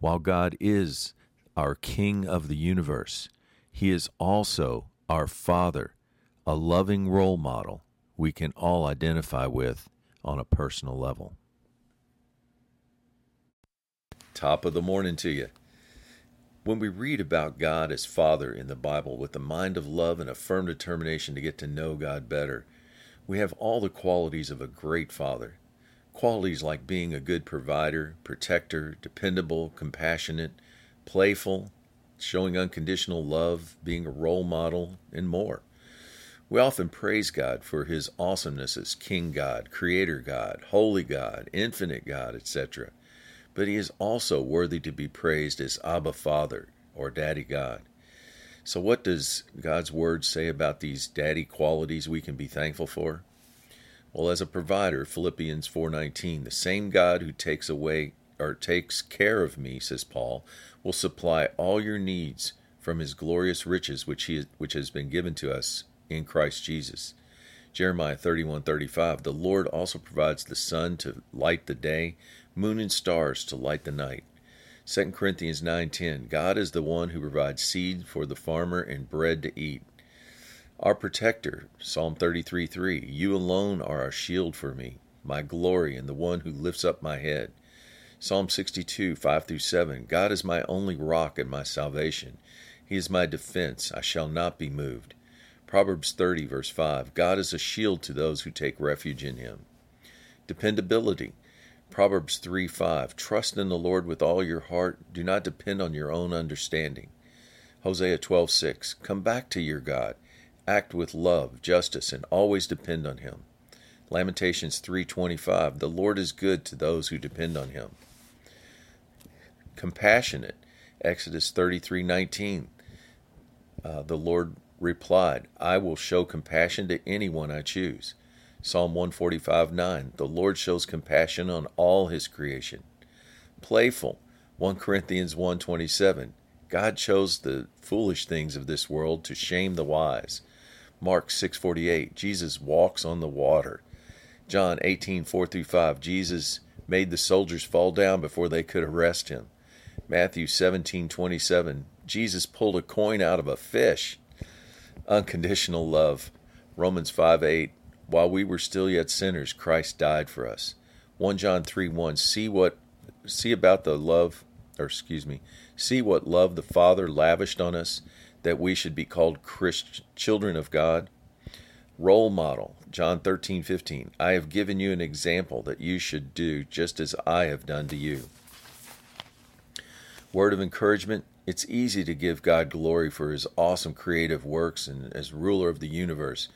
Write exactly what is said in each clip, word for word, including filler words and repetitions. While God is our King of the universe, he is also our Father, a loving role model we can all identify with on a personal level. Top of the morning to you. When we read about God as Father in the Bible with a mind of love and a firm determination to get to know God better, we have all the qualities of a great Father. Qualities like being a good provider, protector, dependable, compassionate, playful, showing unconditional love, being a role model, and more. We often praise God for his awesomeness as King God, Creator God, Holy God, Infinite God, et cetera. But he is also worthy to be praised as Abba Father or Daddy God. So what does God's Word say about these daddy qualities we can be thankful for? Well, as a provider, Philippians four nineteen, the same God who takes away or takes care of me, says Paul, will supply all your needs from his glorious riches which he which has been given to us in Christ Jesus. Jeremiah thirty-one thirty-five, the Lord also provides the sun to light the day, moon and stars to light the night. Second Corinthians nine ten, God is the one who provides seed for the farmer and bread to eat. Our protector, Psalm thirty-three three, you alone are our shield for me, my glory, and the one who lifts up my head. Psalm sixty-two five through seven, God is my only rock and my salvation. He is my defense. I shall not be moved. Proverbs thirty, verse five, God is a shield to those who take refuge in him. Dependability, Proverbs three five, trust in the Lord with all your heart. Do not depend on your own understanding. Hosea twelve six, come back to your God. Act with love, justice, and always depend on him. Lamentations three twenty-five, the Lord is good to those who depend on him. Compassionate, Exodus thirty-three nineteen, uh, the Lord replied, I will show compassion to anyone I choose. Psalm one forty-five nine, the Lord shows compassion on all his creation. Playful, First Corinthians one twenty-seven, God chose the foolish things of this world to shame the wise. Mark six forty-eight, Jesus walks on the water. John eighteen four through five, Jesus made the soldiers fall down before they could arrest him. Matthew seventeen twenty-seven, Jesus pulled a coin out of a fish. Unconditional love, Romans five eight, while we were still yet sinners, Christ died for us. First John three one, see what see about the love, or excuse me, see what love the Father lavished on us, that we should be called Christ, children of God. Role model, John thirteen fifteen, I have given you an example that you should do just as I have done to you. Word of encouragement, it's easy to give God glory for his awesome creative works and as ruler of the universe,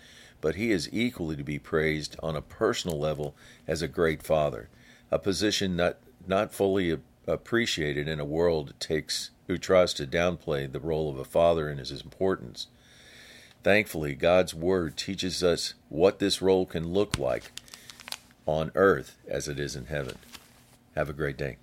but he is equally to be praised on a personal level as a great Father, a position not, not fully appreciated in a world that takes, who tries to downplay the role of a father and his importance. Thankfully, God's Word teaches us what this role can look like on earth as it is in heaven. Have a great day.